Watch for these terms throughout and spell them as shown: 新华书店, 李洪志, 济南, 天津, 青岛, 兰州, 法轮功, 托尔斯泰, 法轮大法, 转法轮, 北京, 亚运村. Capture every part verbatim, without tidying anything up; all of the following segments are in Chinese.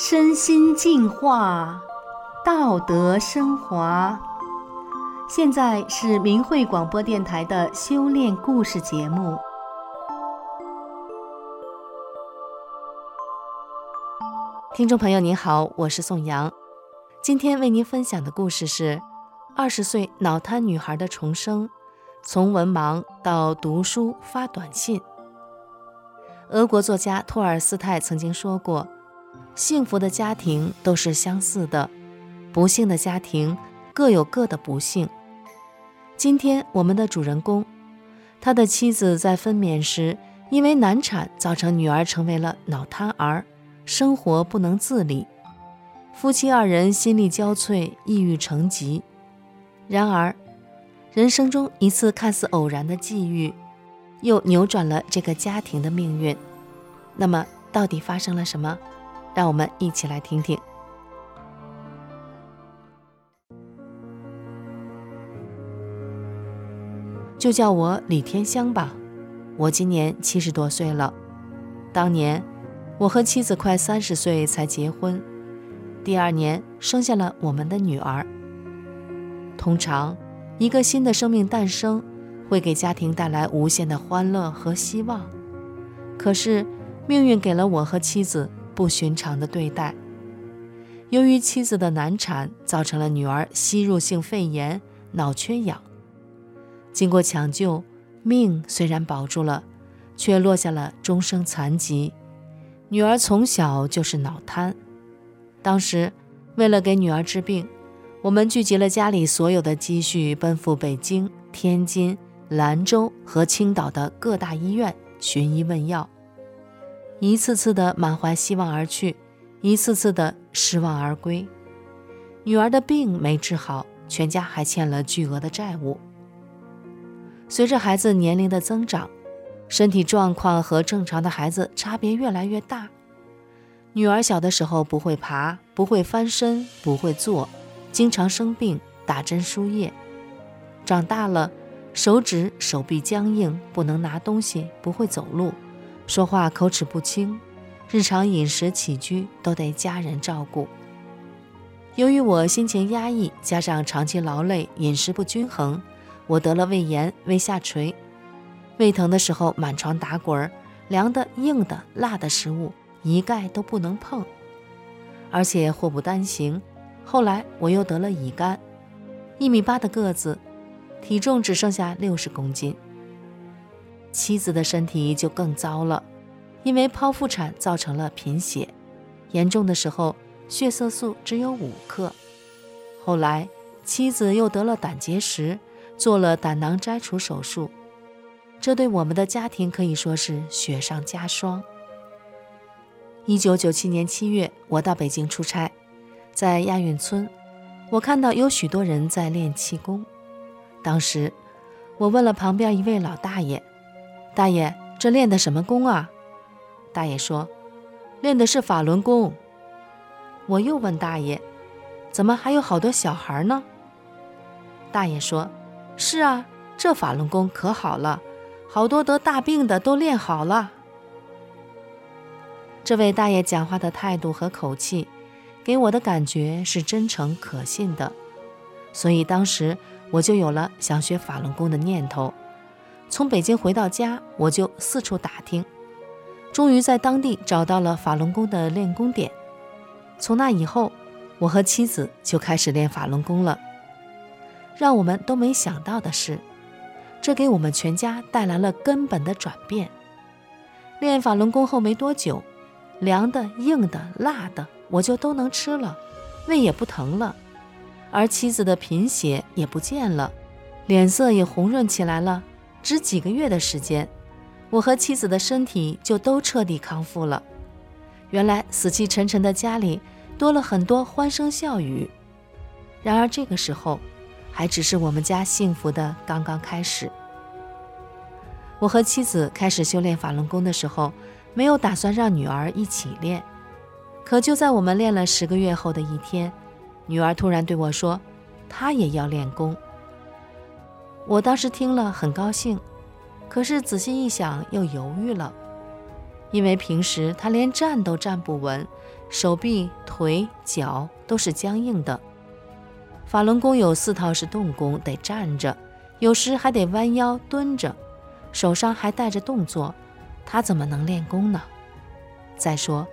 身心净化，道德升华。现在是明慧广播电台的修炼故事节目。听众朋友您好，我是宋阳。今天为您分享的故事是二十岁脑瘫女孩的重生，从文盲到读书发短信。俄国作家托尔斯泰曾经说过，幸福的家庭都是相似的，不幸的家庭各有各的不幸。今天我们的主人公，他的妻子在分娩时因为难产造成女儿成为了脑瘫儿，生活不能自理，夫妻二人心力交瘁，抑郁成疾。然而人生中一次看似偶然的际遇，又扭转了这个家庭的命运。那么到底发生了什么？让我们一起来听听。就叫我李天香吧，我今年七十多岁了。当年我和妻子快三十岁才结婚，第二年生下了我们的女儿。通常一个新的生命诞生会给家庭带来无限的欢乐和希望，可是命运给了我和妻子不寻常的对待。由于妻子的难产，造成了女儿吸入性肺炎、脑缺氧。经过抢救，命虽然保住了，却落下了终生残疾。女儿从小就是脑瘫。当时为了给女儿治病，我们聚集了家里所有的积蓄，奔赴北京、天津、兰州和青岛的各大医院寻医问药。一次次的满怀希望而去，一次次的失望而归。女儿的病没治好，全家还欠了巨额的债务。随着孩子年龄的增长，身体状况和正常的孩子差别越来越大。女儿小的时候不会爬，不会翻身，不会坐，经常生病，打针输液。长大了，手指手臂僵硬，不能拿东西，不会走路，说话口齿不清，日常饮食起居都得家人照顾。由于我心情压抑，加上长期劳累，饮食不均衡，我得了胃炎、胃下垂。胃疼的时候满床打滚，凉的、硬的、辣的食物一概都不能碰。而且祸不单行，后来我又得了乙肝。一米八的个子，体重只剩下六十公斤。妻子的身体就更糟了，因为剖腹产造成了贫血，严重的时候血色素只有五克。后来妻子又得了胆结石，做了胆囊摘除手术，这对我们的家庭可以说是雪上加霜。一九九七年七月，我到北京出差，在亚运村，我看到有许多人在练气功。当时我问了旁边一位老大爷，大爷，这练的什么功啊？大爷说，练的是法轮功。我又问大爷，怎么还有好多小孩呢？大爷说，是啊，这法轮功可好了，好多得大病的都练好了。这位大爷讲话的态度和口气，给我的感觉是真诚可信的，所以当时我就有了想学法轮功的念头。从北京回到家，我就四处打听，终于在当地找到了法轮功的练功点。从那以后，我和妻子就开始练法轮功了。让我们都没想到的是，这给我们全家带来了根本的转变。练法轮功后没多久，凉的、硬的、辣的我就都能吃了，胃也不疼了，而妻子的贫血也不见了，脸色也红润起来了。只几个月的时间，我和妻子的身体就都彻底康复了。原来死气沉沉的家里多了很多欢声笑语。然而这个时候还只是我们家幸福的刚刚开始。我和妻子开始修炼法轮功的时候，没有打算让女儿一起练。可就在我们练了十个月后的一天，女儿突然对我说，她也要练功。我当时听了很高兴，可是仔细一想又犹豫了，因为平时他连站都站不稳，手臂、腿、脚都是僵硬的。法轮功有四套是动功，得站着，有时还得弯腰蹲着，手上还带着动作，他怎么能练功呢？再说，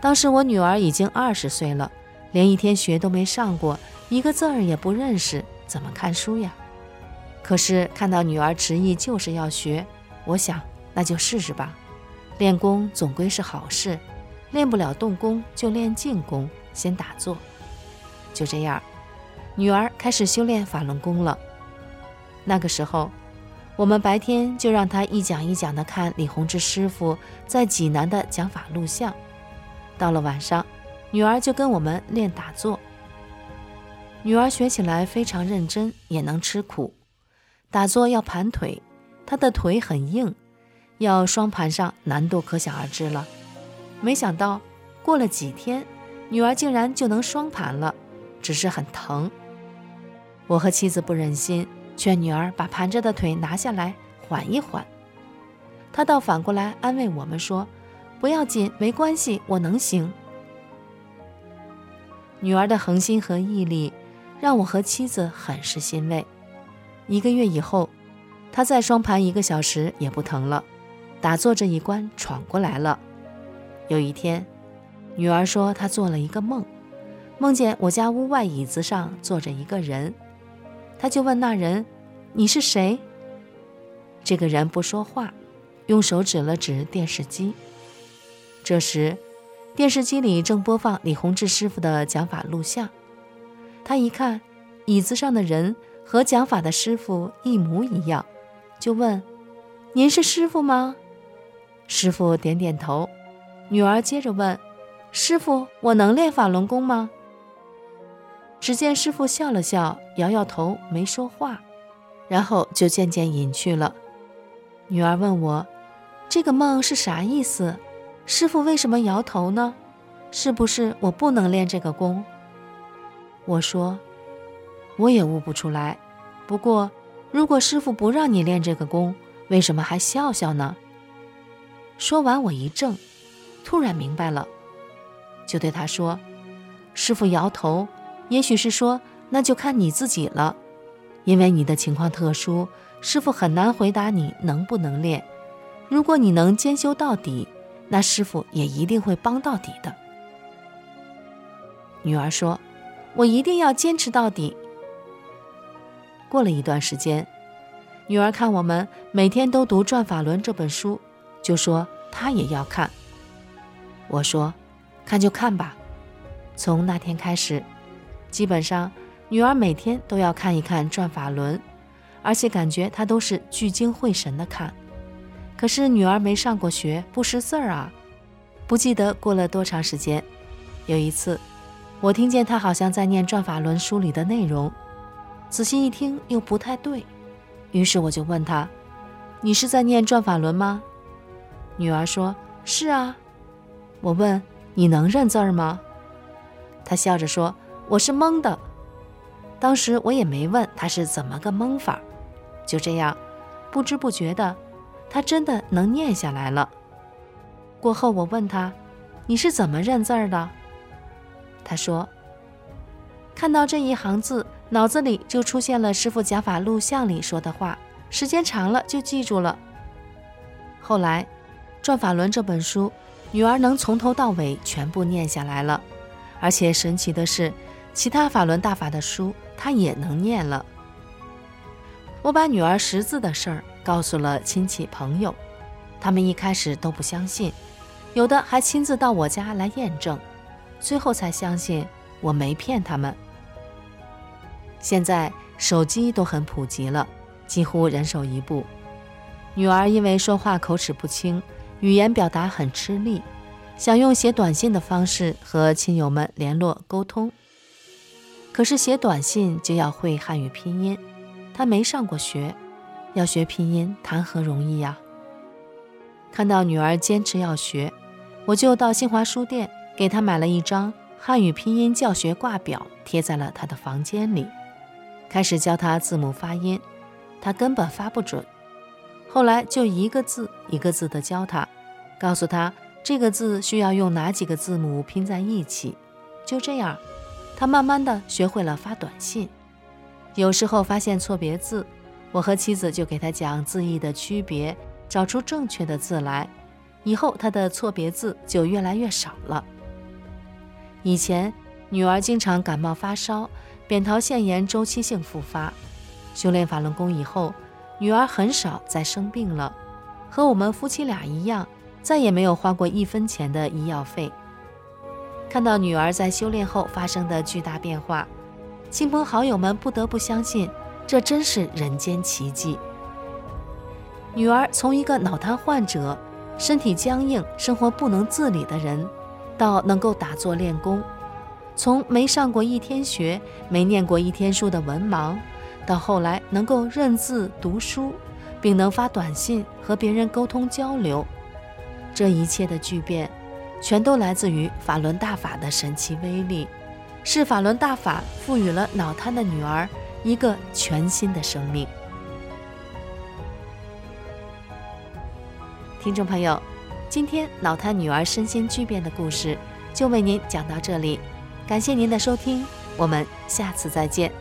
当时我女儿已经二十岁了，连一天学都没上过，一个字儿也不认识，怎么看书呀？可是看到女儿执意就是要学，我想那就试试吧。练功总归是好事，练不了动功就练静功，先打坐。就这样，女儿开始修炼法轮功了。那个时候，我们白天就让她一讲一讲地看李洪志师傅在济南的讲法录像，到了晚上，女儿就跟我们练打坐。女儿学起来非常认真，也能吃苦。打坐要盘腿，她的腿很硬，要双盘上难度可想而知了。没想到过了几天，女儿竟然就能双盘了，只是很疼。我和妻子不忍心，劝女儿把盘着的腿拿下来缓一缓，她倒反过来安慰我们说，不要紧，没关系，我能行。女儿的恒心和毅力让我和妻子很是欣慰。一个月以后，她再双盘一个小时也不疼了，打坐这一关闯过来了。有一天，女儿说她做了一个梦，梦见我家屋外椅子上坐着一个人，他就问那人，你是谁？这个人不说话，用手指了指电视机。这时电视机里正播放李洪志师傅的讲法录像，他一看椅子上的人和讲法的师傅一模一样，就问，您是师傅吗？师傅点点头。女儿接着问，师傅，我能练法轮功吗？只见师傅笑了笑，摇摇头，没说话，然后就渐渐隐去了。女儿问我，这个梦是啥意思？师傅为什么摇头呢？是不是我不能练这个功？我说，我也悟不出来，不过如果师傅不让你练这个功，为什么还笑笑呢？说完我一怔，突然明白了，就对他说，师傅摇头，也许是说，那就看你自己了，因为你的情况特殊，师傅很难回答你能不能练。如果你能兼修到底，那师傅也一定会帮到底的。女儿说，我一定要坚持到底。过了一段时间，女儿看我们每天都读《转法轮》这本书，就说她也要看。我说，看就看吧。从那天开始，基本上女儿每天都要看一看《转法轮》，而且感觉她都是聚精会神的看。可是女儿没上过学，不识字儿啊。不记得过了多长时间，有一次我听见她好像在念《转法轮》书里的内容，仔细一听又不太对，于是我就问她，你是在念《转法轮》吗？女儿说，是啊。我问，你能认字儿吗？她笑着说，我是蒙的。当时我也没问她是怎么个蒙法，就这样不知不觉的，她真的能念下来了。过后我问她，你是怎么认字儿的？她说，看到这一行字，脑子里就出现了师父讲法录像里说的话，时间长了就记住了。后来《转法轮》这本书，女儿能从头到尾全部念下来了，而且神奇的是，其他法轮大法的书她也能念了。我把女儿识字的事儿告诉了亲戚朋友，他们一开始都不相信，有的还亲自到我家来验证，最后才相信我没骗他们。现在手机都很普及了，几乎人手一部。女儿因为说话口齿不清，语言表达很吃力，想用写短信的方式和亲友们联络沟通，可是写短信就要会汉语拼音，她没上过学，要学拼音谈何容易呀？看到女儿坚持要学，我就到新华书店给她买了一张汉语拼音教学挂表，贴在了她的房间里，开始教她字母发音，她根本发不准，后来就一个字一个字地教她，告诉她这个字需要用哪几个字母拼在一起。就这样，他慢慢的学会了发短信。有时候发现错别字，我和妻子就给他讲字义的区别，找出正确的字来，以后他的错别字就越来越少了。以前女儿经常感冒发烧，扁桃腺炎周期性复发。修炼法轮功以后，女儿很少再生病了，和我们夫妻俩一样，再也没有花过一分钱的医药费。看到女儿在修炼后发生的巨大变化，亲朋好友们不得不相信，这真是人间奇迹。女儿从一个脑瘫患者、身体僵硬、生活不能自理的人，到能够打坐练功；从没上过一天学、没念过一天书的文盲，到后来能够认字读书，并能发短信和别人沟通交流。这一切的巨变，全都来自于法轮大法的神奇威力，是法轮大法赋予了脑瘫的女儿一个全新的生命。听众朋友，今天脑瘫女儿身心巨变的故事就为您讲到这里，感谢您的收听，我们下次再见。